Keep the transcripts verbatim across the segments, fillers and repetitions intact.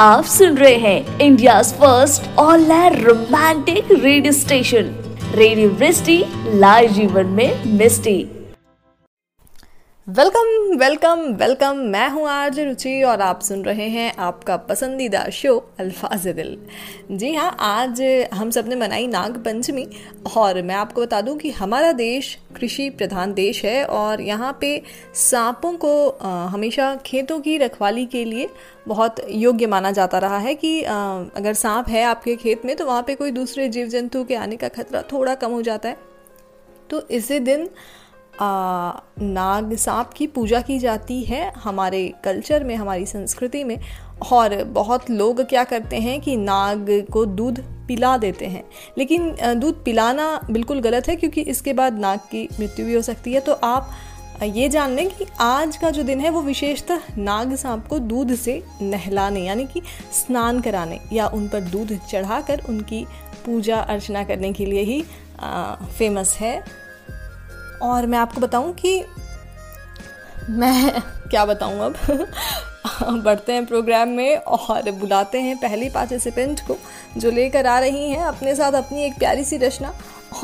आप सुन रहे हैं India's first all romantic radio station radio Misty, live जीवन में मिस्टी। वेलकम वेलकम वेलकम, मैं हूँ आज रुचि और आप सुन रहे हैं आपका पसंदीदा शो अल्फाज दिल। जी हाँ, आज हम सब ने मनाई नाग पंचमी और मैं आपको बता दूँ कि हमारा देश कृषि प्रधान देश है और यहाँ पे सांपों को हमेशा खेतों की रखवाली के लिए बहुत योग्य माना जाता रहा है कि अगर सांप है आपके खेत में तो वहाँ पे कोई दूसरे जीव जंतु के आने का खतरा थोड़ा कम हो जाता है। तो इसी दिन आ, नाग सांप की पूजा की जाती है हमारे कल्चर में, हमारी संस्कृति में। और बहुत लोग क्या करते हैं कि नाग को दूध पिला देते हैं, लेकिन दूध पिलाना बिल्कुल गलत है क्योंकि इसके बाद नाग की मृत्यु भी हो सकती है। तो आप ये जान लें कि आज का जो दिन है वो विशेषतः नाग सांप को दूध से नहलाने यानी कि स्नान कराने या उन पर दूध चढ़ाकर उनकी पूजा अर्चना करने के लिए ही आ, फेमस है। और मैं आपको बताऊं कि मैं क्या बताऊं अब बढ़ते हैं प्रोग्राम में और बुलाते हैं पहली पार्टिसिपेंट को जो लेकर आ रही हैं अपने साथ अपनी एक प्यारी सी रचना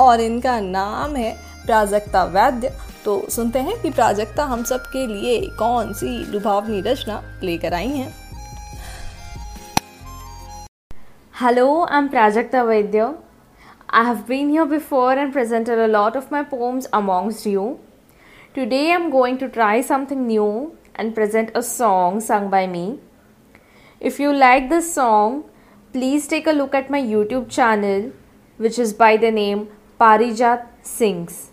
और इनका नाम है प्राजक्ता वैद्य। तो सुनते हैं कि प्राजक्ता हम सब के लिए कौन सी लुभावनी रचना लेकर आई हैं। Hello, I am Prajakta Vaidya. I have been here before and presented a lot of my poems amongst you. Today I'm going to try something new and present a song sung by me. If you like this song, please take a look at my YouTube channel, which is by the name Parijat Sings.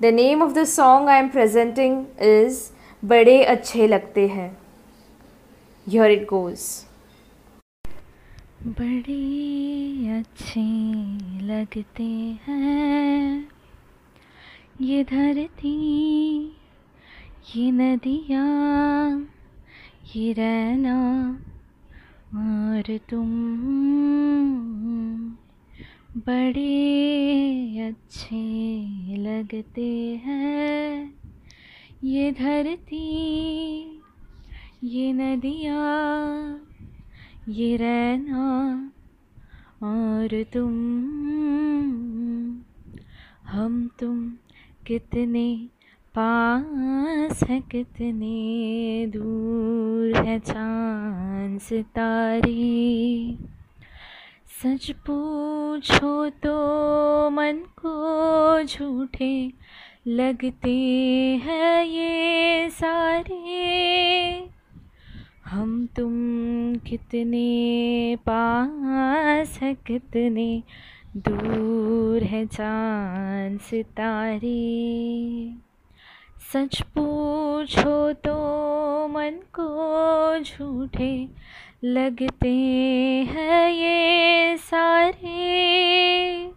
The name of the song I am presenting is Bade Achhe Lagte Hain. Here it goes. बड़े अच्छे लगते हैं ये धरती, ये नदियाँ, ये रहना और तुम। बड़े अच्छे लगते हैं ये धरती, ये नदियाँ, ये रहना और तुम। हम तुम कितने पास हैं, कितने दूर है चाँद सितारे। सच पूछो तो मन को झूठे लगते हैं ये सारे। हम तुम कितने पास है, कितने दूर है चाँद सितारे। सच पूछो तो मन को झूठे लगते हैं ये सारे,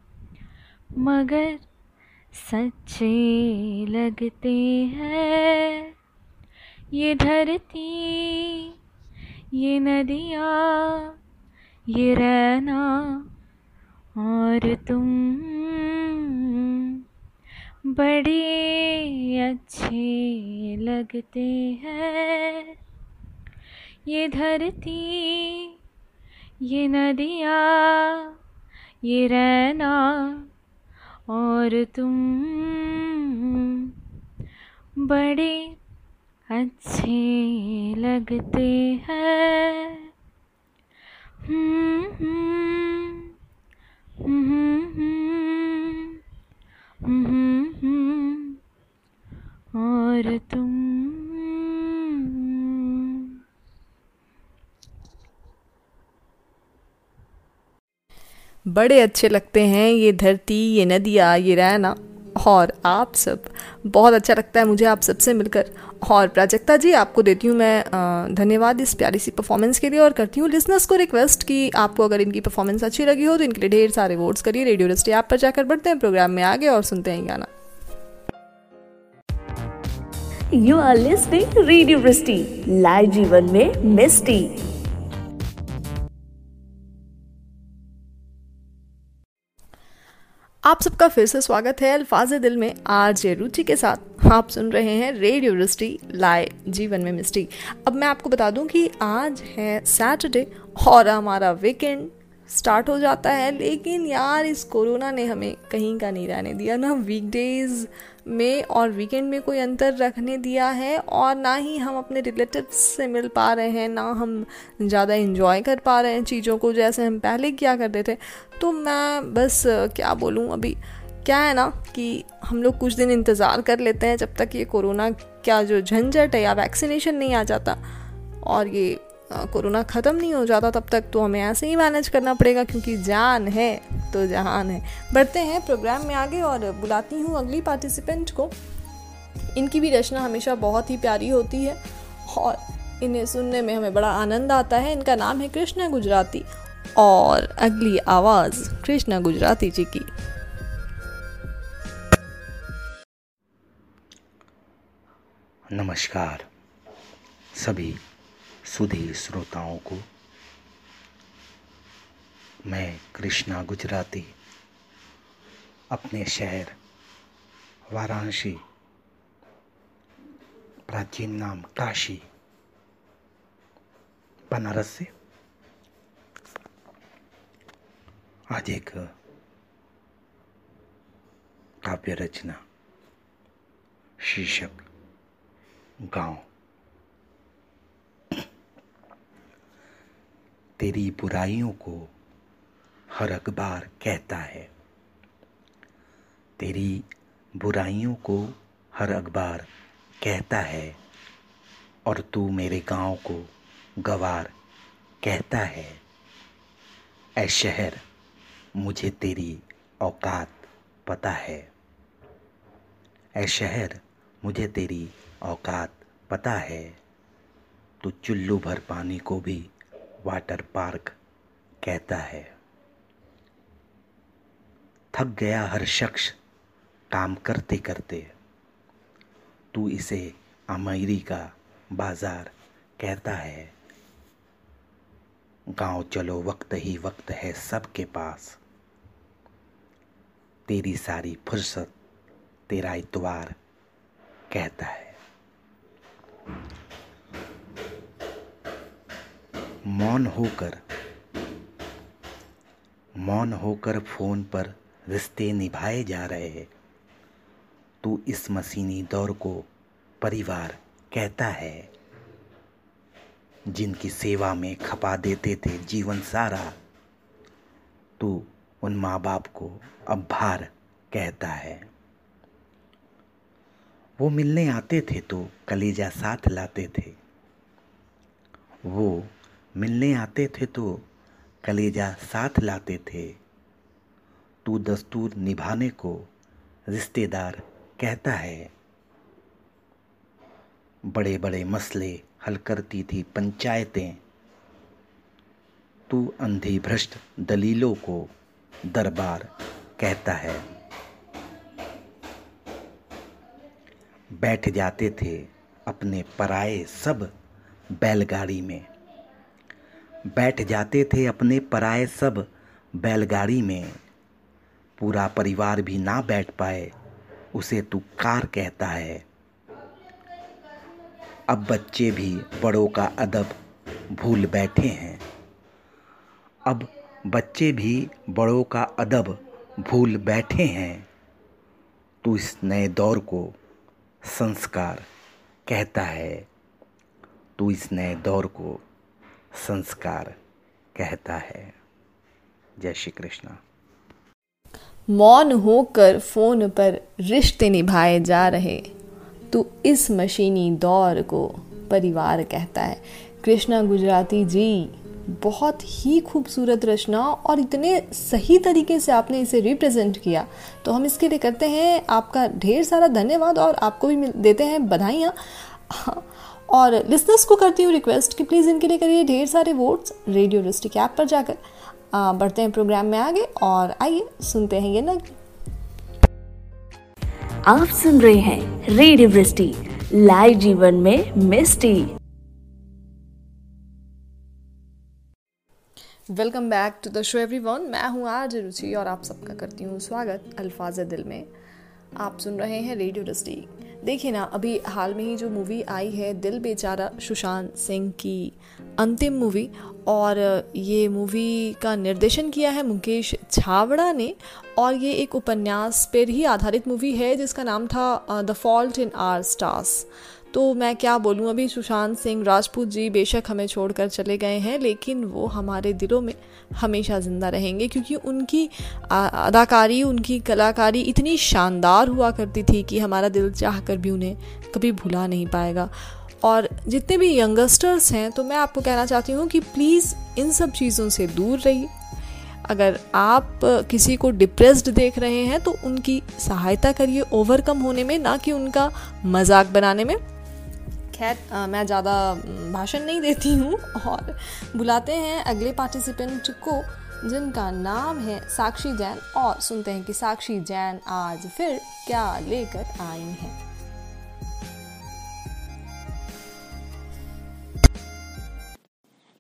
मगर सच्चे लगते हैं ये धरती, ये नदियाँ, ये रहना और तुम। बड़े अच्छे लगते हैं ये धरती, ये नदियाँ, ये रहना और तुम। बड़े अच्छे लगते हैं। हम्म हम्म हम्म हम्म और तुम। बड़े अच्छे लगते हैं ये धरती, ये नदियाँ, ये रहना और आप सब। बहुत अच्छा लगता है मुझे आप सबसे मिलकर। और प्राजक्ता जी, आपको देती हूँ मैं धन्यवाद इस प्यारी सी परफॉर्मेंस के लिए और करती हूँ लिसनर्स को रिक्वेस्ट कि आपको अगर इनकी परफॉर्मेंस अच्छी लगी हो तो इनके लिए ढेर सारे वोट्स करिए। रेडियो रस्टी ऐप पर जाकर बढ़ते हैं प्रोग्राम में आगे और सुनते हैं गाना। You are listening radio Rusty, live जीवन में मिस्टी। आप सबका फिर से स्वागत है अल्फाजे दिल में आरजे रुचि के साथ। आप सुन रहे हैं रेडियो रुष्टि लाए जीवन में मिस्टी। अब मैं आपको बता दूं कि आज है सैटरडे और हमारा वीकेंड स्टार्ट हो जाता है, लेकिन यार इस कोरोना ने हमें कहीं का नहीं रहने दिया, ना वीकडेज में और वीकेंड में कोई अंतर रखने दिया है, और ना ही हम अपने रिलेटिव्स से मिल पा रहे हैं, ना हम ज़्यादा एंजॉय कर पा रहे हैं चीज़ों को जैसे हम पहले किया करते थे। तो मैं बस क्या बोलूँ, अभी क्या है ना कि हम लोग कुछ दिन इंतज़ार कर लेते हैं जब तक ये कोरोना क्या जो झंझट है या वैक्सीनेशन नहीं आ जाता और ये कोरोना ख़त्म नहीं हो जाता, तब तक तो हमें ऐसे ही मैनेज करना पड़ेगा, क्योंकि जान है तो जहान है। बढ़ते हैं प्रोग्राम में आगे और बुलाती हूँ अगली पार्टिसिपेंट को। इनकी भी रचना हमेशा बहुत ही प्यारी होती है और इन्हें सुनने में हमें बड़ा आनंद आता है। इनका नाम है कृष्णा गुजराती और अगली आवाज़ कृष्णा गुजराती जी की। नमस्कार सभी सुधी श्रोताओं को। मैं कृष्णा गुजराती अपने शहर वाराणसी, प्राचीन नाम काशी, बनारस से आज एक काव्य रचना शीर्षक गाँव। तेरी बुराइयों को हर अखबार कहता है, तेरी बुराइयों को हर अखबार कहता है, और तू मेरे गांव को गवार कहता है। ऐ शहर मुझे तेरी औकात पता है, ऐ शहर मुझे तेरी औकात पता है, तू चुल्लू भर पानी को भी वाटर पार्क कहता है। थक गया हर शख्स काम करते करते, तू इसे अमीरी का बाजार कहता है। गाँव चलो वक्त ही वक्त है सबके पास, तेरी सारी फुर्सत तेरा इतवार कहता है। मौन होकर मौन होकर फ़ोन पर रिश्ते निभाए जा रहे हैं, तू इस मशीनी दौर को परिवार कहता है। जिनकी सेवा में खपा देते थे जीवन सारा, तू उन माँ बाप को अब भार कहता है। वो मिलने आते थे तो कलेजा साथ लाते थे, वो मिलने आते थे तो कलेजा साथ लाते थे, तू दस्तूर निभाने को रिश्तेदार कहता है। बड़े बड़े मसले हल करती थी पंचायतें, तू अंधी भ्रष्ट दलीलों को दरबार कहता है। बैठ जाते थे अपने पराए सब बैलगाड़ी में, बैठ जाते थे अपने पराए सब बैलगाड़ी में, पूरा परिवार भी ना बैठ पाए उसे तू कार कहता है। अब बच्चे भी बड़ों का अदब भूल बैठे हैं, अब बच्चे भी बड़ों का अदब भूल बैठे हैं, तू इस नए दौर को संस्कार कहता है, तू इस नए दौर को संस्कार कहता है। जय श्री कृष्ण। मौन होकर फोन पर रिश्ते निभाए जा रहे, तू इस मशीनी दौर को परिवार कहता है। कृष्णा गुजराती जी, बहुत ही खूबसूरत रचना और इतने सही तरीके से आपने इसे रिप्रेजेंट किया, तो हम इसके लिए करते हैं आपका ढेर सारा धन्यवाद और आपको भी देते हैं बधाइयाँ। और लिसनर्स को करती हूँ रिक्वेस्ट कि प्लीज़ इनके लिए करिए ढेर सारे वोट्स रेडियो रुष्टि के ऐप पर जाकर। आ, बढ़ते हैं प्रोग्राम में आगे और आइए सुनते हैं ये ना। आप सुन रहे हैं रेडियो रुष्टि लाइव जीवन में मिस्टी। Welcome back to the show everyone. मैं हूँ आज रुचि और आप सबका करती हूँ स्वागत अल्फाज दिल में। आप सुन रहे हैं रेडियो डस्टी। देखिए ना, अभी हाल में ही जो मूवी आई है दिल बेचारा, सुशांत सिंह की अंतिम मूवी, और ये मूवी का निर्देशन किया है मुकेश छावड़ा ने और ये एक उपन्यास पर ही आधारित मूवी है जिसका नाम था the fault in our stars. तो मैं क्या बोलूँ, अभी सुशांत सिंह राजपूत जी बेशक हमें छोड़कर चले गए हैं लेकिन वो हमारे दिलों में हमेशा ज़िंदा रहेंगे, क्योंकि उनकी अदाकारी, उनकी कलाकारी इतनी शानदार हुआ करती थी कि हमारा दिल चाह कर भी उन्हें कभी भुला नहीं पाएगा। और जितने भी यंगस्टर्स हैं, तो मैं आपको कहना चाहती हूँ कि प्लीज़ इन सब चीज़ों से दूर रहिए। अगर आप किसी को डिप्रेस्ड देख रहे हैं तो उनकी सहायता करिए ओवरकम होने में, ना कि उनका मजाक बनाने में। खैर, मैं ज़्यादा भाषण नहीं देती हूँ और बुलाते हैं अगले पार्टिसिपेंट को, जिनका नाम है साक्षी जैन, और सुनते हैं कि साक्षी जैन आज फिर क्या लेकर आई हैं।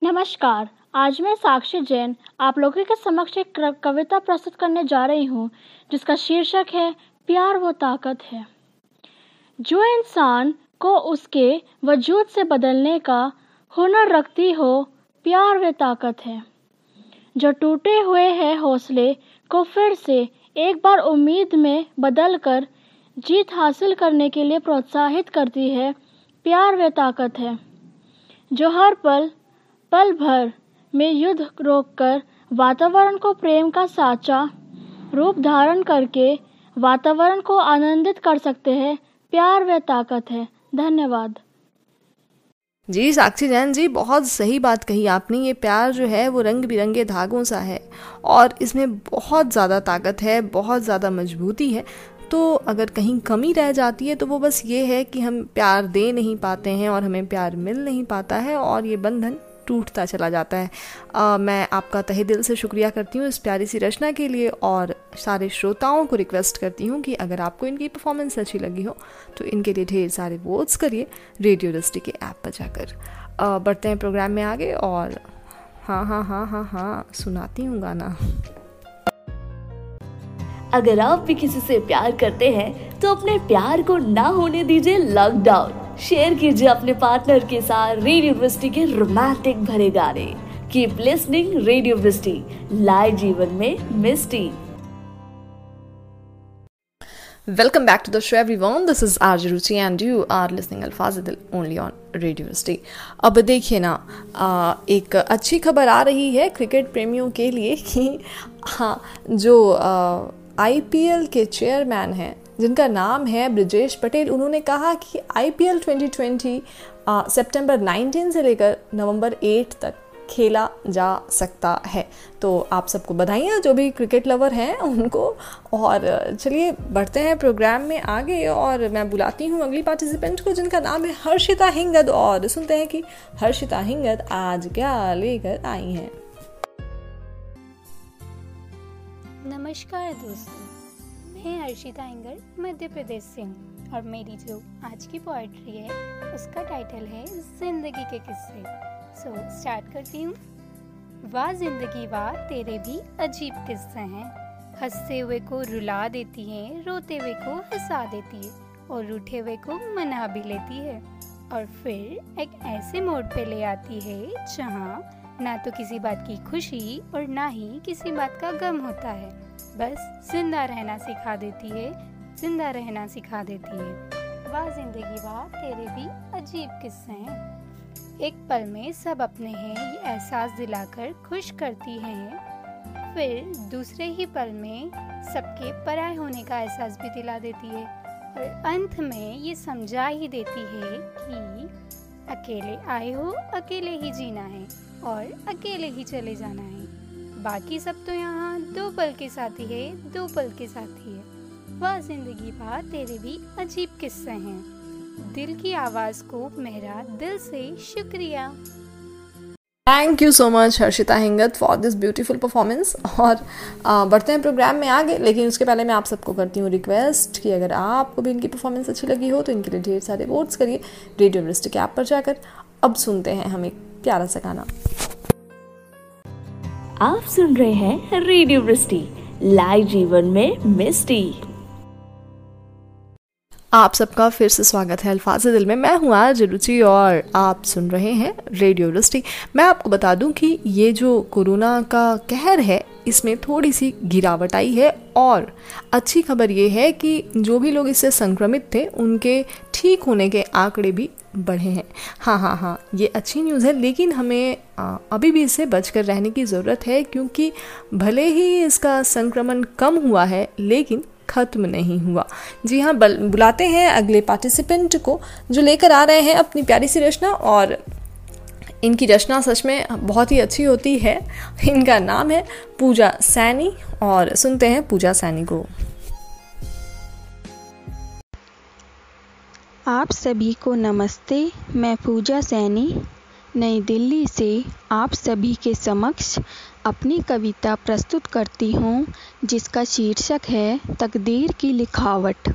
नमस्कार, आज मैं साक्षी जैन आप लोगों के समक्ष एक कविता प्रस्तुत करने जा रही हूँ जिसका शीर्षक है प्यार वो ताकत है जो इंसान को उसके वजूद से बदलने का हुनर रखती हो। प्यार वे ताकत है जो टूटे हुए हैं हौसले को फिर से एक बार उम्मीद में बदल कर जीत हासिल करने के लिए प्रोत्साहित करती है। प्यार वे ताकत है जो हर पल पल भर में युद्ध रोककर वातावरण को प्रेम का साचा रूप धारण करके वातावरण को आनंदित कर सकते हैं। प्यार वे ताकत है। धन्यवाद। जी साक्षी जैन जी, बहुत सही बात कही आपने। ये प्यार जो है वो रंग बिरंगे धागों सा है और इसमें बहुत ज़्यादा ताकत है, बहुत ज़्यादा मजबूती है। तो अगर कहीं कमी रह जाती है तो वो बस ये है कि हम प्यार दे नहीं पाते हैं और हमें प्यार मिल नहीं पाता है और ये बंधन टूटता चला जाता है। आ, मैं आपका तहे दिल से शुक्रिया करती हूँ इस प्यारी सी रचना के लिए और सारे श्रोताओं को रिक्वेस्ट करती हूँ कि अगर आपको इनकी परफॉर्मेंस अच्छी लगी हो तो इनके लिए ढेर सारे वोट्स करिए रेडियो डस्टी के ऐप पर जाकर। आ, बढ़ते हैं प्रोग्राम में आगे और हाँ हाँ हाँ हाँ हाँ सुनाती हूँ गाना। अगर आप भी किसी से प्यार करते हैं तो अपने प्यार को ना होने दीजिए लॉकडाउन। शेयर कीजिए अपने पार्टनर के साथ रेडियो डस्टी के रोमांटिक भरे गाने। कीप लिसनिंग रेडियो डस्टी, लाए जीवन में मिस्टी। Welcome back to the show everyone, this is RJ Ruchi and you are listening अल्फाज दिल ओनली ऑन रेडियो डस्टी। अब देखिए ना, आ, एक अच्छी खबर आ रही है क्रिकेट प्रेमियों के लिए कि हाँ, जो आ, आईपीएल के चेयरमैन हैं जिनका नाम है ब्रजेश पटेल, उन्होंने कहा कि आईपीएल ट्वेंटी ट्वेंटी सितंबर उन्नीस से लेकर नवंबर आठ तक खेला जा सकता है। तो आप सबको बधाइयाँ जो भी क्रिकेट लवर हैं उनको। और चलिए बढ़ते हैं प्रोग्राम में आगे और मैं बुलाती हूँ अगली पार्टिसिपेंट को, जिनका नाम है हर्षिता हिंगड़, और सुनते हैं कि हर्षिता हिंगड़ आज क्या लेकर आई हैं। नमस्कार दोस्तों, मैं हर्षिता हिंगड़ मध्य प्रदेश से हूँ और मेरी जो आज की पोएट्री है उसका टाइटल है जिंदगी के किस्से। सो so, स्टार्ट करती हूँ। वाह जिंदगी वाह, तेरे भी अजीब किस्से हैं। हंसते हुए को रुला देती है, रोते हुए को हंसा देती है और रूठे हुए को मना भी लेती है, और फिर एक ऐसे मोड़ पे ले आती है जहाँ ना तो किसी बात की खुशी और ना ही किसी बात का गम होता है। बस जिंदा रहना सिखा देती है, जिंदा रहना सिखा देती है। वाह जिंदगी वाह, तेरे भी अजीब किस्से हैं। एक पल में सब अपने हैं ये एहसास दिलाकर खुश करती हैं, फिर दूसरे ही पल में सबके पराए होने का एहसास भी दिला देती है, और अंत में ये समझा ही देती है कि अकेले आए हो, अकेले ही जीना है और अकेले ही चले जाना है। बाकी सब तो यहाँ दो पल के साथी है, दो पल के साथी है। वाह जिंदगी वाह, तेरे भी अजीब किस्से हैं। दिल की आवाज़ को मेरा दिल से शुक्रिया। Thank you so much Harshita Hingad for this beautiful performance. और आ, बढ़ते हैं प्रोग्राम में आगे, लेकिन उसके पहले मैं आप सबको करती हूँ रिक्वेस्ट कि अगर आपको भी इनकी परफॉर्मेंस अच्छी लगी हो तो इनके लिए ढेर सारे वोट्स करिए रेडियो डस्टी के ऐप पर जाकर। अब सुनते हैं हम एक प्यारा सा गाना। आप सुन रहे हैं रेडियो मिस्टी, लाइव जीवन में मिस्टी। आप सबका फिर से स्वागत है अल्फाज दिल में। मैं हूँ आज रुचि और आप सुन रहे हैं रेडियो मिस्टी। मैं आपको बता दूं कि ये जो कोरोना का कहर है इसमें थोड़ी सी गिरावट आई है और अच्छी खबर ये है कि जो भी लोग इससे संक्रमित थे उनके ठीक होने के आंकड़े भी बढ़े हैं। हाँ हाँ हाँ ये अच्छी न्यूज़ है, लेकिन हमें आ, अभी भी इससे बचकर रहने की ज़रूरत है, क्योंकि भले ही इसका संक्रमण कम हुआ है लेकिन ख़त्म नहीं हुआ। जी हाँ, बुलाते हैं अगले पार्टिसिपेंट को जो लेकर आ रहे हैं अपनी प्यारी सी रचना, और इनकी रचना सच में बहुत ही अच्छी होती है। इनका नाम है पूजा सैनी और सुनते हैं पूजा सैनी को। आप सभी को नमस्ते, मैं पूजा सैनी नई दिल्ली से आप सभी के समक्ष अपनी कविता प्रस्तुत करती हूँ, जिसका शीर्षक है तकदीर की लिखावट।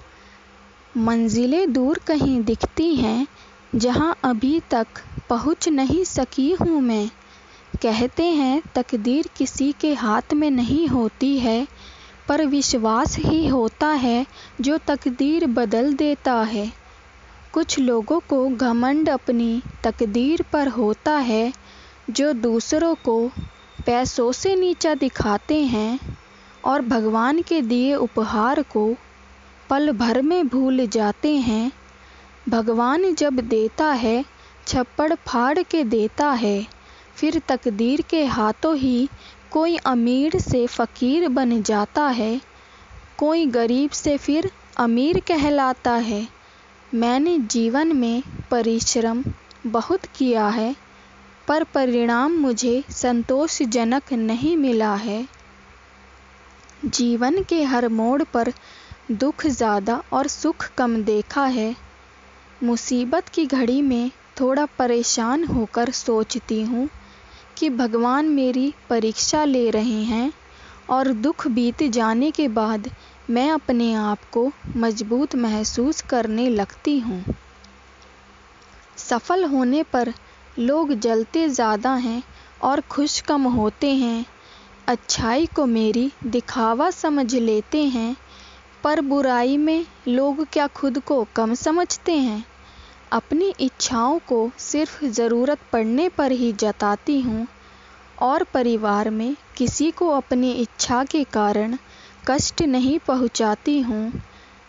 मंजिलें दूर कहीं दिखती हैं जहाँ अभी तक पहुँच नहीं सकी हूँ मैं। कहते हैं तकदीर किसी के हाथ में नहीं होती है, पर विश्वास ही होता है जो तकदीर बदल देता है। कुछ लोगों को घमंड अपनी तकदीर पर होता है, जो दूसरों को पैसों से नीचा दिखाते हैं और भगवान के दिए उपहार को पल भर में भूल जाते हैं। भगवान जब देता है छप्पड़ फाड़ के देता है, फिर तकदीर के हाथों ही कोई अमीर से फ़कीर बन जाता है, कोई गरीब से फिर अमीर कहलाता है। मैंने जीवन में परिश्रम बहुत किया है, पर परिणाम मुझे संतोषजनक नहीं मिला है। जीवन के हर मोड़ पर दुख ज़्यादा और सुख कम देखा है। मुसीबत की घड़ी में थोड़ा परेशान होकर सोचती हूँ कि भगवान मेरी परीक्षा ले रहे हैं, और दुख बीत जाने के बाद मैं अपने आप को मजबूत महसूस करने लगती हूँ। सफल होने पर लोग जलते ज़्यादा हैं और खुश कम होते हैं। अच्छाई को मेरी दिखावा समझ लेते हैं, पर बुराई में लोग क्या खुद को कम समझते हैं। अपनी इच्छाओं को सिर्फ ज़रूरत पड़ने पर ही जताती हूँ, और परिवार में किसी को अपनी इच्छा के कारण कष्ट नहीं पहुँचाती हूँ।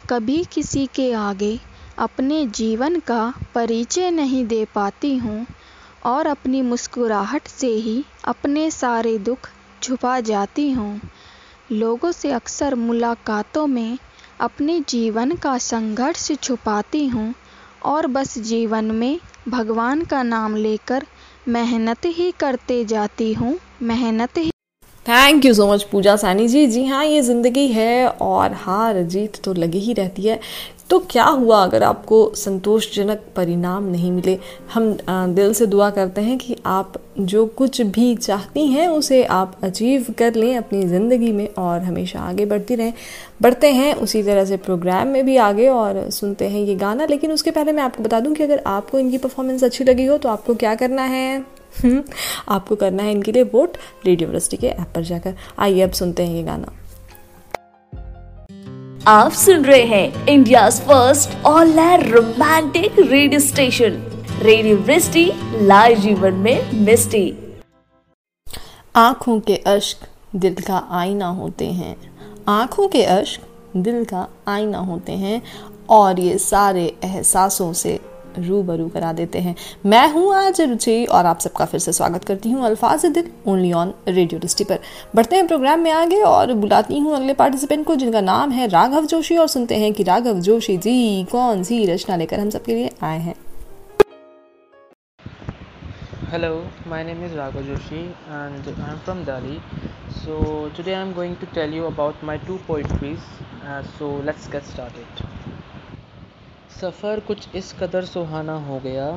कभी किसी के आगे अपने जीवन का परिचय नहीं दे पाती हूँ, और अपनी मुस्कुराहट से ही अपने सारे दुख छुपा जाती हूँ। लोगों से अक्सर मुलाकातों में अपने जीवन का संघर्ष छुपाती हूँ, और बस जीवन में भगवान का नाम लेकर मेहनत ही करते जाती हूँ, मेहनत ही। Thank you so much Pooja Saini ji. जी हाँ, ये ज़िंदगी है और हार जीत तो लगी ही रहती है, तो क्या हुआ अगर आपको संतोषजनक परिणाम नहीं मिले। हम दिल से दुआ करते हैं कि आप जो कुछ भी चाहती हैं उसे आप अचीव कर लें अपनी ज़िंदगी में और हमेशा आगे बढ़ती रहें। बढ़ते हैं उसी तरह से प्रोग्राम में भी आगे और सुनते हैं ये गाना, लेकिन उसके पहले मैं आपको बता दूं कि अगर आपको इनकी परफॉर्मेंस अच्छी लगी हो तो आपको क्या करना है। आपको करना है इनके लिए वोट रेडियो मिस्टी के ऐप पर जाकर। आइए अब सुनते हैं ये गाना। आप सुन रहे हैं India's first all romantic radio station radio Misty, live जीवन में मिस्टी। आँखों के अश्क दिल का आईना होते हैं, आँखों के अश्क दिल का आईना होते हैं, और ये सारे एहसासों से रूबरू करा देते हैं। मैं हूँ आज रुचि और आप सबका फिर से स्वागत करती हूँ अल्फाज दिल ओनली ऑन रेडियो डिस्टी पर। बढ़ते हैं प्रोग्राम में आगे और बुलाती हूँ अगले पार्टिसिपेंट को जिनका नाम है राघव जोशी, और सुनते हैं कि राघव जोशी जी कौन सी रचना लेकर हम सबके लिए आए हैं। Hello, my name is Raghav Joshi and I am from Delhi. So today I am going to tell you about my two poetries, so let's get started. सफ़र कुछ इस कदर सुहाना हो गया,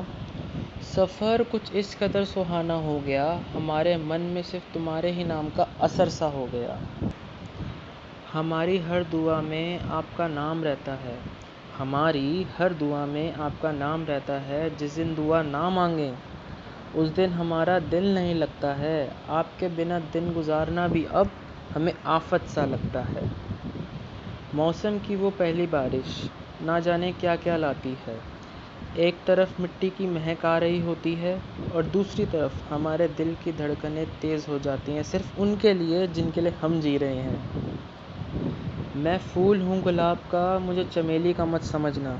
सफ़र कुछ इस कदर सुहाना हो गया, हमारे मन में सिर्फ तुम्हारे ही नाम का असर सा हो गया। हमारी हर दुआ में आपका नाम रहता है, हमारी हर दुआ में आपका नाम रहता है, जिस दिन दुआ ना मांगें उस दिन हमारा दिल नहीं लगता है, आपके बिना दिन गुजारना भी अब हमें आफत सा लगता है। मौसम की वो पहली बारिश ना जाने क्या क्या लाती है। एक तरफ मिट्टी की महक आ रही होती है और दूसरी तरफ हमारे दिल की धड़कनें तेज़ हो जाती हैं, सिर्फ उनके लिए जिनके लिए हम जी रहे हैं। मैं फूल हूँ गुलाब का, मुझे चमेली का मत समझना।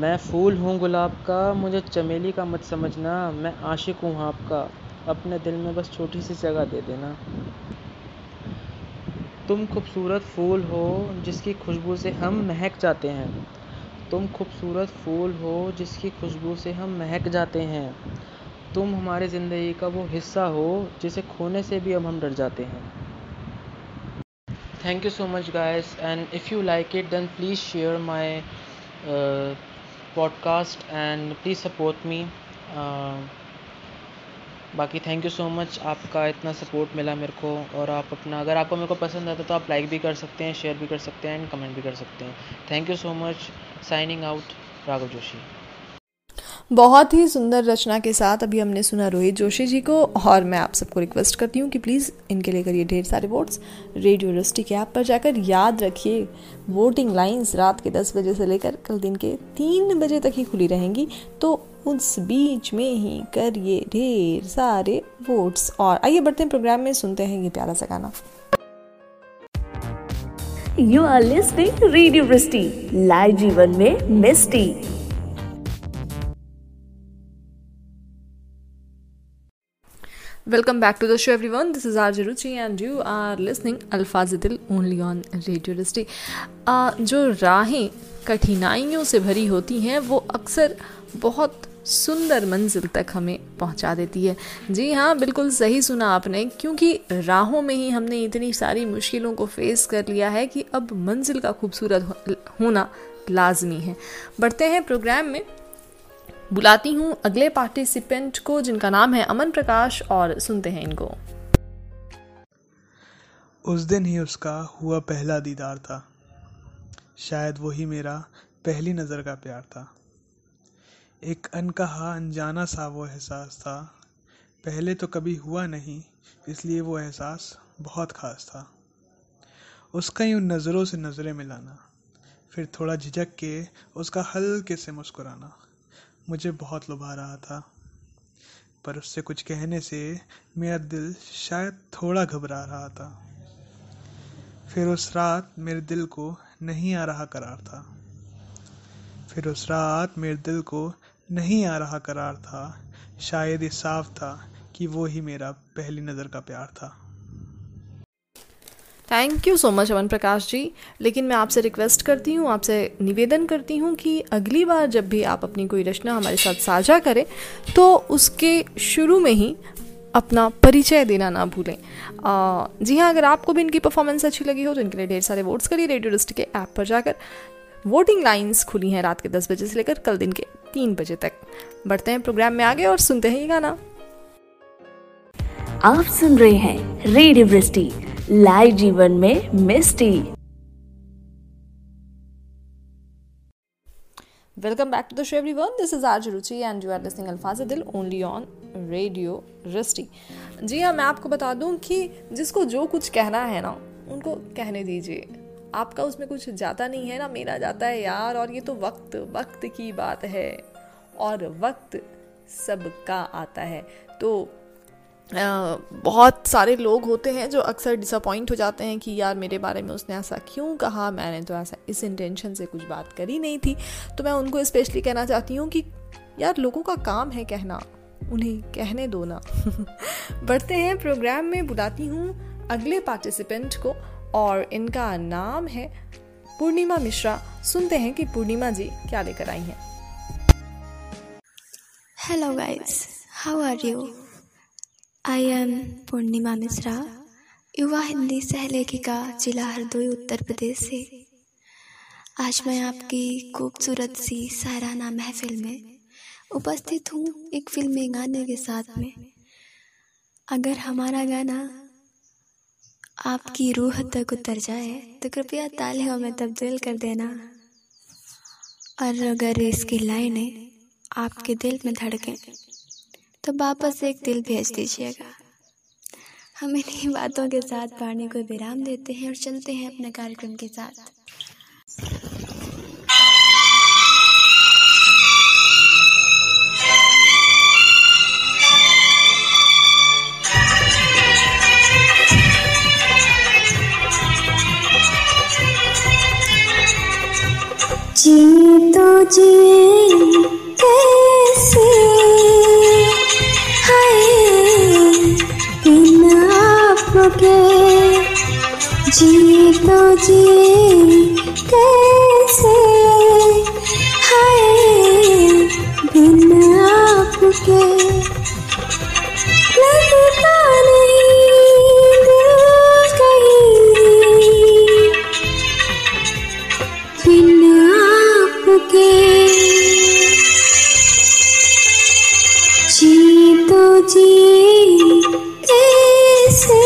मैं फूल हूँ गुलाब का, मुझे चमेली का मत समझना। मैं आशिक हूँ आपका, अपने दिल में बस छोटी सी जगह दे देना। तुम खूबसूरत फूल हो जिसकी खुशबू से हम महक जाते हैं। तुम खूबसूरत फूल हो जिसकी खुशबू से हम महक जाते हैं। तुम हमारे ज़िंदगी का वो हिस्सा हो जिसे खोने से भी अब हम डर जाते हैं। Thank you so much guys, and if you like it then please share my podcast and please support me. uh, बाकी थैंक यू सो मच, आपका इतना सपोर्ट मिला मेरे को। और आप अपना, अगर आपको मेरे को पसंद आता तो आप लाइक भी कर सकते हैं, शेयर भी कर सकते हैं एंड कमेंट भी कर सकते हैं। Thank you so much, signing out, Raghav Joshi. बहुत ही सुंदर रचना के साथ अभी हमने सुना रोहित जोशी जी को, और मैं आप सबको रिक्वेस्ट करती हूँ कि प्लीज़ इनके लिए करिए ढेर सारे वोट्स। रेडियो यूनिवर्सिटी के ऐप पर जाकर याद रखिए, वोटिंग लाइंस रात के दस बजे से लेकर कल दिन के तीन बजे तक ही खुली रहेंगी, तो उस बीच में ही करिए ढेर सारे वोट्स। और आइए बढ़ते हैं प्रोग्राम में, सुनते हैं ये प्यारा सा गाना। You are listening radio university, live जीवन में मिस्टी। Welcome back to the show everyone. This is R J Ruchi and you are listening Alfaaz-e Dil only on Radio Rusty. Uh, जो राहें कठिनाइयों से भरी होती हैं वो अक्सर बहुत सुंदर मंजिल तक हमें पहुंचा देती है। जी हाँ, बिल्कुल सही सुना आपने, क्योंकि राहों में ही हमने इतनी सारी मुश्किलों को फेस कर लिया है कि अब मंजिल का खूबसूरत होना लाजमी है। बढ़ते हैं प्रोग्राम में, बुलाती हूं अगले पार्टिसिपेंट को जिनका नाम है अमन प्रकाश, और सुनते हैं इनको। उस दिन ही उसका हुआ पहला दीदार था, शायद वही मेरा पहली नज़र का प्यार था। एक अनकहा अनजाना सा वो एहसास था, पहले तो कभी हुआ नहीं, इसलिए वो एहसास बहुत ख़ास था। उसका ही उन नज़रों से नज़रें मिलाना, फिर थोड़ा झिझक के उसका हल्के से मुस्कुराना मुझे बहुत लुभा रहा था, पर उससे कुछ कहने से मेरा दिल शायद थोड़ा घबरा रहा था। फिर उस रात मेरे दिल को नहीं आ रहा करार था फिर उस रात मेरे दिल को नहीं आ रहा करार था शायद ये साफ था कि वो ही मेरा पहली नज़र का प्यार था। Thank you so much Aman Prakash ji, लेकिन मैं आपसे रिक्वेस्ट करती हूँ, आपसे निवेदन करती हूँ कि अगली बार जब भी आप अपनी कोई रचना हमारे साथ साझा करें तो उसके शुरू में ही अपना परिचय देना ना भूलें। आ, जी हाँ, अगर आपको भी इनकी परफॉर्मेंस अच्छी लगी हो तो इनके लिए ढेर सारे वोट्स करिए। रेडियो लिस्ट के ऐप पर जाकर वोटिंग लाइन्स खुली हैं रात के दस बजे से लेकर कल दिन के तीन बजे तक। बढ़ते हैं प्रोग्राम में आगे और सुनते हैं ये गाना। आप सुन रहे हैं रेडियो वृष्टि, लाइव जीवन में मिस्टी। Welcome back to the show everyone, this is RJ Ruchi and you are listening अल्फाज दिल ओनली ऑन रेडियो रस्टी। जी हाँ, मैं आपको बता दूं कि जिसको जो कुछ कहना है ना उनको कहने दीजिए, आपका उसमें कुछ जाता नहीं है ना मेरा जाता है यार। और ये तो वक्त वक्त की बात है, और वक्त सबका आता है। तो Uh, बहुत सारे लोग होते हैं जो अक्सर डिसअपॉइंट हो जाते हैं कि यार मेरे बारे में उसने ऐसा क्यों कहा, मैंने तो ऐसा इस इंटेंशन से कुछ बात करी नहीं थी। तो मैं उनको स्पेशली कहना चाहती हूँ कि यार लोगों का काम है कहना, उन्हें कहने दो ना। बढ़ते हैं प्रोग्राम में, बुलाती हूँ अगले पार्टिसिपेंट को और इनका नाम है पूर्णिमा मिश्रा। सुनते हैं कि पूर्णिमा जी क्या लेकर आई हैं। Hello guys, how are you? I am Purnima Mishra, युवा हिंदी सह लेखिका, जिला हरदोई, उत्तर प्रदेश से। आज मैं आपकी खूबसूरत सी सायराना महफिल में उपस्थित हूँ एक फिल्मी गाने के साथ में। अगर हमारा गाना आपकी रूह तक उतर जाए तो कृपया तालियों में तब्दील कर देना, और अगर इसकी लाइनें आपके दिल में धड़कें तो वापस एक दिल भेज दीजिएगा। हम इन्हीं बातों के साथ पानी को विराम देते हैं और चलते हैं अपने कार्यक्रम के साथ। जी तो जी कैसे जी तो जी कैसे हाय बिना आपके लगता नहीं दिल कहीं बिना आपके। जी तो जी कैसे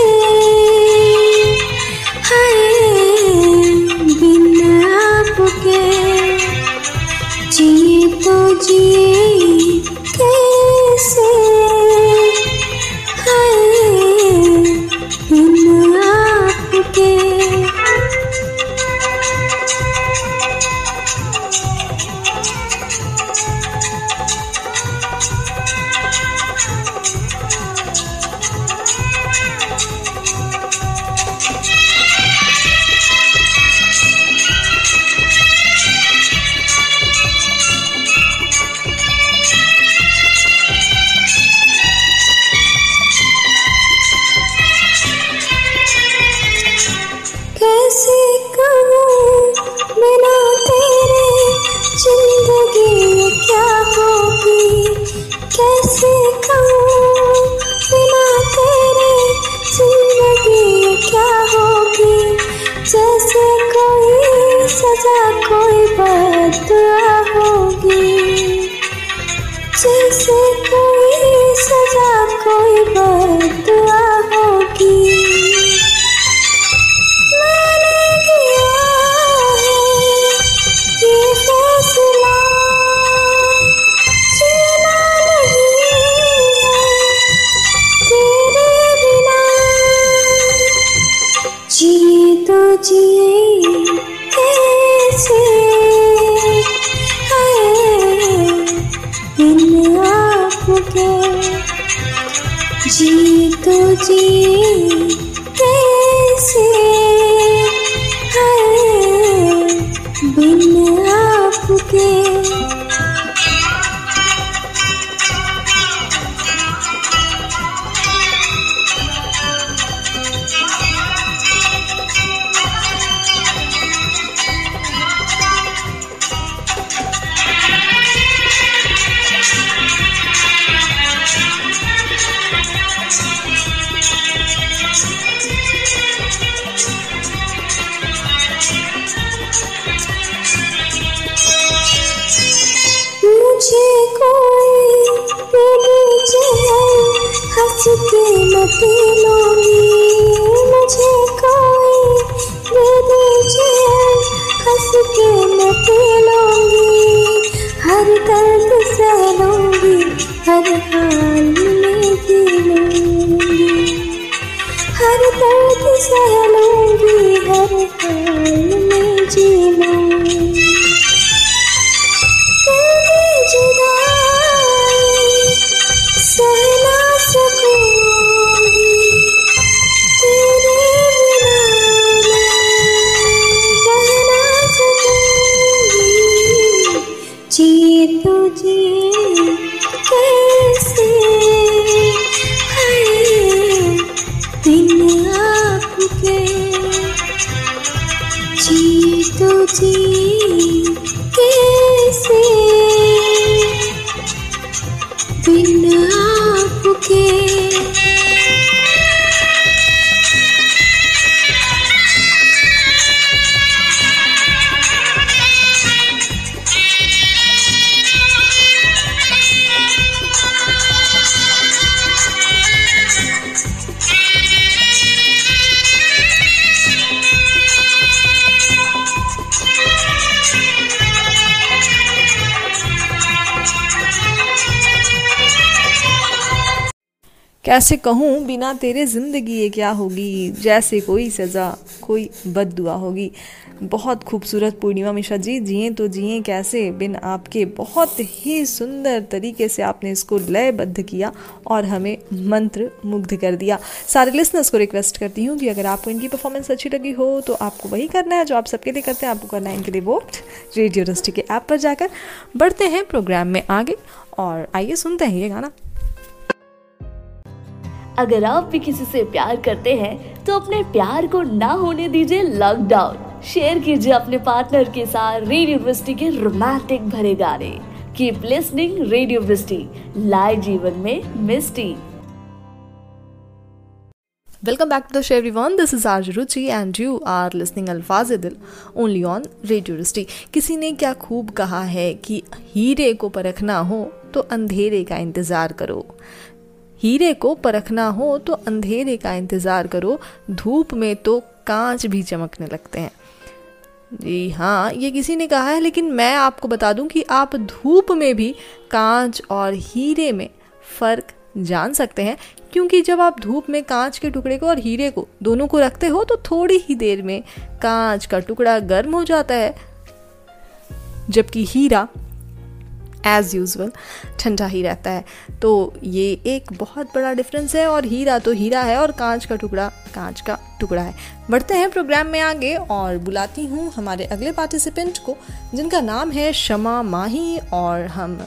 कैसे कहूँ बिना तेरे ज़िंदगी ये क्या होगी, जैसे कोई सज़ा कोई बददुआ होगी। बहुत खूबसूरत पूर्णिमा मिश्रा जी, जिए तो जिए कैसे बिन आपके, बहुत ही सुंदर तरीके से आपने इसको लयबद्ध किया और हमें मंत्र मुग्ध कर दिया। सारे लिसनर्स को रिक्वेस्ट करती हूँ कि अगर आपको इनकी परफॉर्मेंस अच्छी लगी हो तो आपको वही करना है जो आप सबके लिए करते हैं, आपको करना है इनके लिए वोट रेडियो रस्टी के ऐप पर जाकर। बढ़ते हैं प्रोग्राम में आगे और आइए सुनते हैं ये गाना। अगर आप भी किसी से प्यार करते हैं तो अपने प्यार को ना होने दीजिए लॉकडाउन। शेयर कीजिए अपने पार्टनर के साथ रेडियो विस्टी के रोमांटिक भरे गाने। कीप लिसनिंग रेडियो विस्टी, लाए जीवन में मिस्टी। Welcome back to the show everyone, this is R Ruchi and you are listening अल्फाज दिल ओनली ऑन रेडियो विस्टी। किसी ने क्या खूब कहा है कि हीरे को परखना हो तो अंधेरे का इंतजार करो, हीरे को परखना हो तो अंधेरे का इंतज़ार करो, धूप में तो कांच भी चमकने लगते हैं। जी हाँ, ये किसी ने कहा है, लेकिन मैं आपको बता दूं कि आप धूप में भी कांच और हीरे में फ़र्क जान सकते हैं, क्योंकि जब आप धूप में कांच के टुकड़े को और हीरे को दोनों को रखते हो तो थोड़ी ही देर में कांच का टुकड़ा गर्म हो जाता है, जबकि हीरा एज़ यूज़ुअल ठंडा ही रहता है। तो ये एक बहुत बड़ा डिफरेंस है, और हीरा तो हीरा है और कांच का टुकड़ा कांच का टुकड़ा है। बढ़ते हैं प्रोग्राम में आगे और बुलाती हूँ हमारे अगले पार्टिसिपेंट को, जिनका नाम है शमा माही, और हम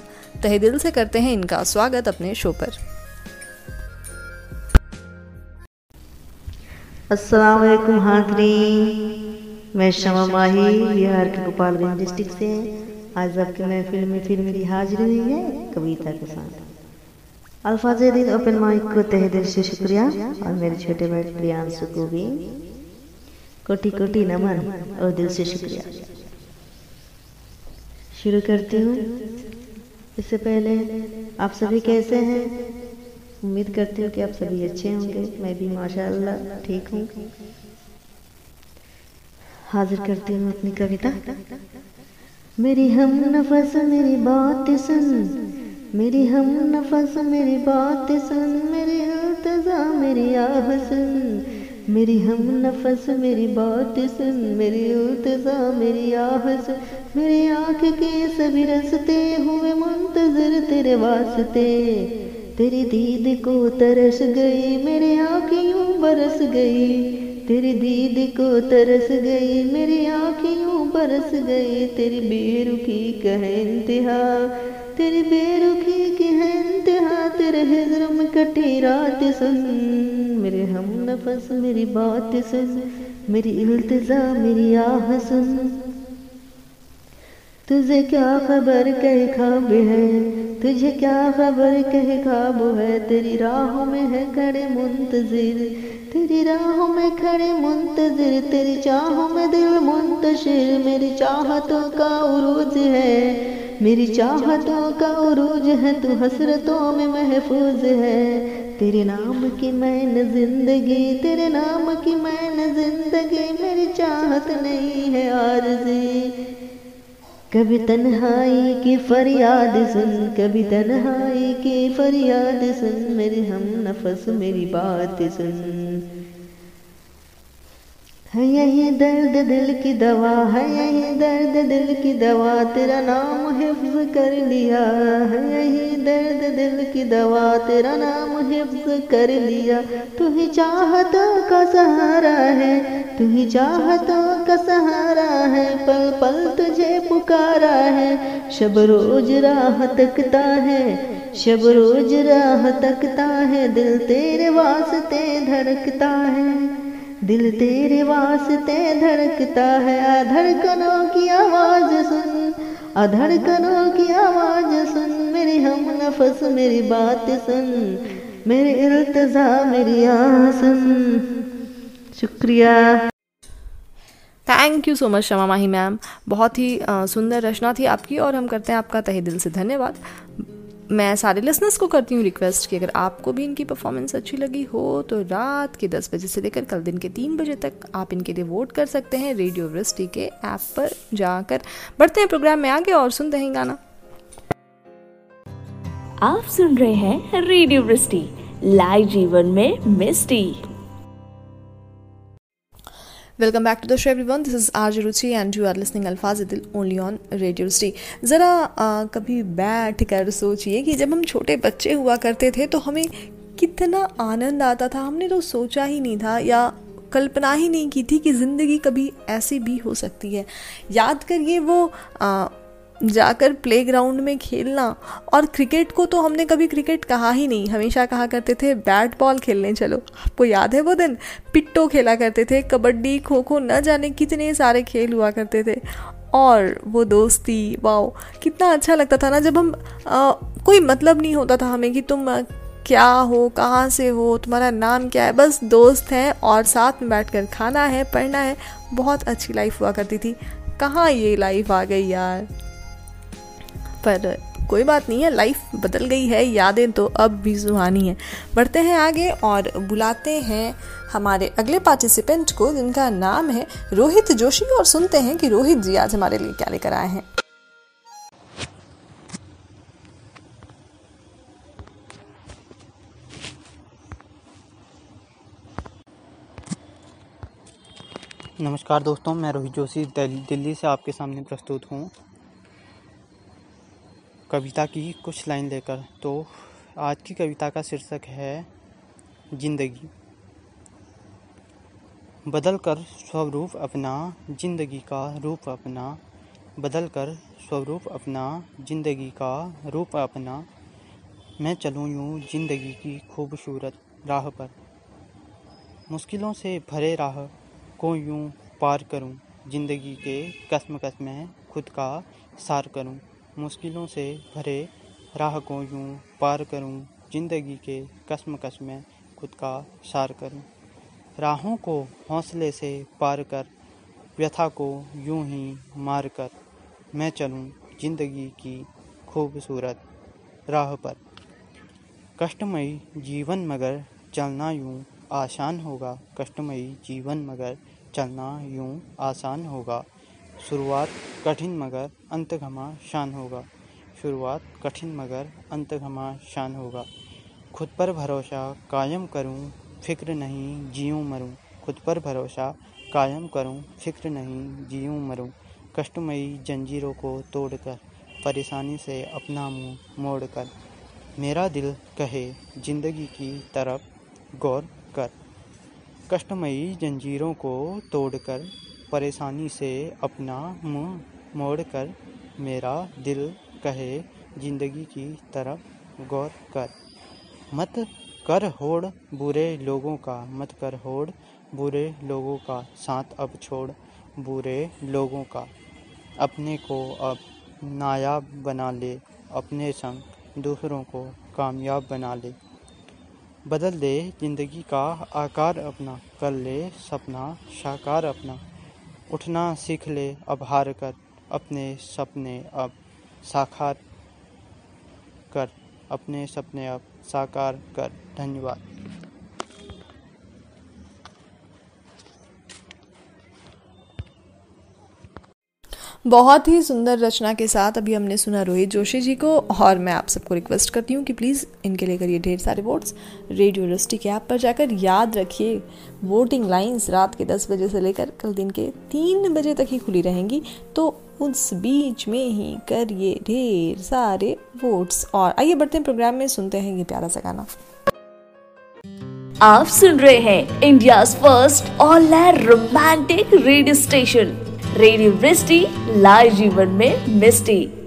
तहे दिल से करते हैं इनका स्वागत अपने शो पर। अस्सलाम वालेकुम हाजरीन, मैं शमा माही बिहार के गोपालगंज डिस्ट्रिक्ट से आज आपके नए फिल्म में फिल्म मेरी हाजिर हुई है कविता के साथ। अल्फाज़े दिल ओपन माइक को तहे दिल से शुक्रिया, और मेरे छोटे भाई प्रियांशु को भी कोटि कोटि नमन और दिल से शुक्रिया। शुरू करती हूँ। इससे पहले आप सभी कैसे हैं? उम्मीद करती हूँ कि आप सभी अच्छे होंगे, मैं भी माशाल्लाह ठीक हूँ। हाजिर करती हूँ अपनी कविता। मेरी हम नफस मेरी बात सुन, मेरी हम नफस मेरी बात सुन, मेरी इल्तजा मेरी आह सुन, मेरी हम नफस मेरी बात सुन, मेरी इल्तजा मेरी आह सुन, मेरी आँख के सभी रसते हुए मुंतजर तेरे वास्ते, तेरी दीद को तरस गई मेरी आँखियों बरस गई, तेरी दीद को तरस गई मेरी आँखियों बरस गई, तेरी बेरुखी का है इंतहा, तेरी बेरुखी की है इंतहा, तेरे हिज्र में कटी रात सुन, मेरे हम नफस मेरी बात सुन, मेरी इल्तजा मेरी आह सुन। तुझे क्या खबर कहे ख्वाब है, तुझे क्या खबर कहे ख्वाब है, तेरी राहों में है खड़े मुंतजिर, तेरी राहों में खड़े मुंतजिर, तेरी चाहों में दिल मुंतशिर, मेरी चाहतों का उरूज है, मेरी चाहतों का उरूज है, तू हसरतों में महफूज है, तेरे नाम की मैंने जिंदगी, तेरे नाम की मैंने जिंदगी, मेरी चाहत नहीं है आरज़ी। कभी तन्हाई की फरियाद सुन, कभी तन्हाई की फरियाद सुन, मेरे हम नफस मेरी बात सुन, है यही दर्द दिल की दवा, है यही दर्द दिल की दवा, तेरा नाम हिफ्ज कर लिया, है यही दर्द दिल की दवा, तेरा नाम हिफ्ज कर लिया, तू ही चाहतों का सहारा है, तू ही चाहतों का सहारा है, पल पल तुझे पुकारा है, शब रोज राह तकता है, शब रोज राह तकता है, दिल तेरे वास्ते धड़कता है, दिल तेरे वास्ते धड़कता है, धड़कनों की आवाज़ सुन, धड़कनों की आवाज़ सुन, मेरी हम नफस मेरी बात सुन, मेरी इल्तजा मेरी आह सुन। शुक्रिया, thank you so much Shama Mahi ma'am, बहुत ही सुंदर रचना थी आपकी और हम करते हैं आपका तहे दिल से धन्यवाद। मैं सारे लिसनर्स को करती हूँ रिक्वेस्ट कि अगर आपको भी इनकी परफॉर्मेंस अच्छी लगी हो तो रात के दस बजे से लेकर कल दिन के तीन बजे तक आप इनके लिए वोट कर सकते हैं रेडियो वृष्टि के ऐप पर जाकर। बढ़ते हैं प्रोग्राम में आगे और सुनते हैं गाना। आप सुन रहे हैं रेडियो वृष्टि, लाइव जीवन में मिस्टी। Welcome back to the show everyone, this is आज Ruchi and you are listening अल्फाज दिल ओनली ऑन रेडियो सिटी। ज़रा कभी बैठ कर सोचिए कि जब हम छोटे बच्चे हुआ करते थे तो हमें कितना आनंद आता था। हमने तो सोचा ही नहीं था या कल्पना ही नहीं की थी कि ज़िंदगी कभी ऐसी भी हो सकती है। याद करिए वो आ, जाकर प्लेग्राउंड में खेलना। और क्रिकेट को तो हमने कभी क्रिकेट कहा ही नहीं, हमेशा कहा करते थे बैट बॉल खेलने चलो। आपको याद है वो दिन? पिट्टो खेला करते थे, कबड्डी, खो खो, न जाने कितने सारे खेल हुआ करते थे। और वो दोस्ती, वाओ कितना अच्छा लगता था ना। जब हम आ, कोई मतलब नहीं होता था हमें कि तुम आ, क्या हो, कहाँ से हो, तुम्हारा नाम क्या है, बस दोस्त हैं और साथ में बैठ कर खाना है, पढ़ना है। बहुत अच्छी लाइफ हुआ करती थी। कहाँ ये लाइफ आ गई यार, पर कोई बात नहीं है, लाइफ बदल गई है, यादें तो अब भी सुहानी है। बढ़ते हैं आगे और बुलाते हैं हमारे अगले पार्टिसिपेंट को जिनका नाम है रोहित जोशी, और सुनते हैं कि रोहित जी आज हमारे लिए क्या लेकर आए हैं। नमस्कार दोस्तों, मैं रोहित जोशी दिल्ली से आपके सामने प्रस्तुत हूँ कविता की कुछ लाइन लेकर। तो आज की कविता का शीर्षक है जिंदगी। बदल कर स्वरूप अपना जिंदगी का रूप अपना, बदल कर स्वरूप अपना जिंदगी का रूप अपना, मैं चलूँ यूँ जिंदगी की खूबसूरत राह पर, मुश्किलों से भरे राह को यूँ पार करूँ, जिंदगी के कश्मकश में खुद का सार करूँ, मुश्किलों से भरे राह को यूँ पार करूँ, जिंदगी के कश्मकश में खुद का सार करूँ, राहों को हौसले से पार कर, व्यथा को यूँ ही मार कर, मैं चलूँ जिंदगी की खूबसूरत राह पर। कष्टमयी जीवन मगर चलना यूँ आसान होगा, कष्टमयी जीवन मगर चलना यूँ आसान होगा, शुरुआत कठिन मगर अंत घमासान होगा, शुरुआत कठिन मगर अंत घमासान होगा, खुद पर भरोसा कायम करूं, फिक्र नहीं जीऊँ मरूं, खुद पर भरोसा कायम करूं, फिक्र नहीं जीऊँ मरूं, कष्टमयी जंजीरों को तोड़कर, परेशानी से अपना मुंह मोड़कर, मेरा दिल कहे जिंदगी की तरफ गौर कर, कष्टमयी जंजीरों को तोड़कर, परेशानी से अपना मुंह मोड़कर, मेरा दिल कहे जिंदगी की तरफ गौर कर, मत कर होड़ बुरे लोगों का, मत कर होड़ बुरे लोगों का साथ अब छोड़, बुरे लोगों का अपने को अब नायाब बना ले, अपने संग दूसरों को कामयाब बना ले, बदल दे जिंदगी का आकार अपना, कर ले सपना साकार अपना, उठना सीख ले अब हार कर, अपने सपने अब साकार कर, अपने सपने अब साकार कर। धन्यवाद। बहुत ही सुंदर रचना के साथ अभी हमने सुना रोहित जोशी जी को, और मैं आप सबको रिक्वेस्ट करती हूँ कि प्लीज़ इनके लिए करिए ढेर सारे वोट्स। रेडियो रस्टी के ऐप पर जाकर याद रखिए वोटिंग लाइंस रात के दस बजे से लेकर कल दिन के तीन बजे तक ही खुली रहेंगी, तो उस बीच में ही करिए ढेर सारे वोट्स। और आइए बढ़ते हैं प्रोग्राम में, सुनते हैं ये प्यारा सा गाना। आप सुन रहे हैं India first all romantic radio station radio वृष्टि, लाइव जीवन में मिस्टी।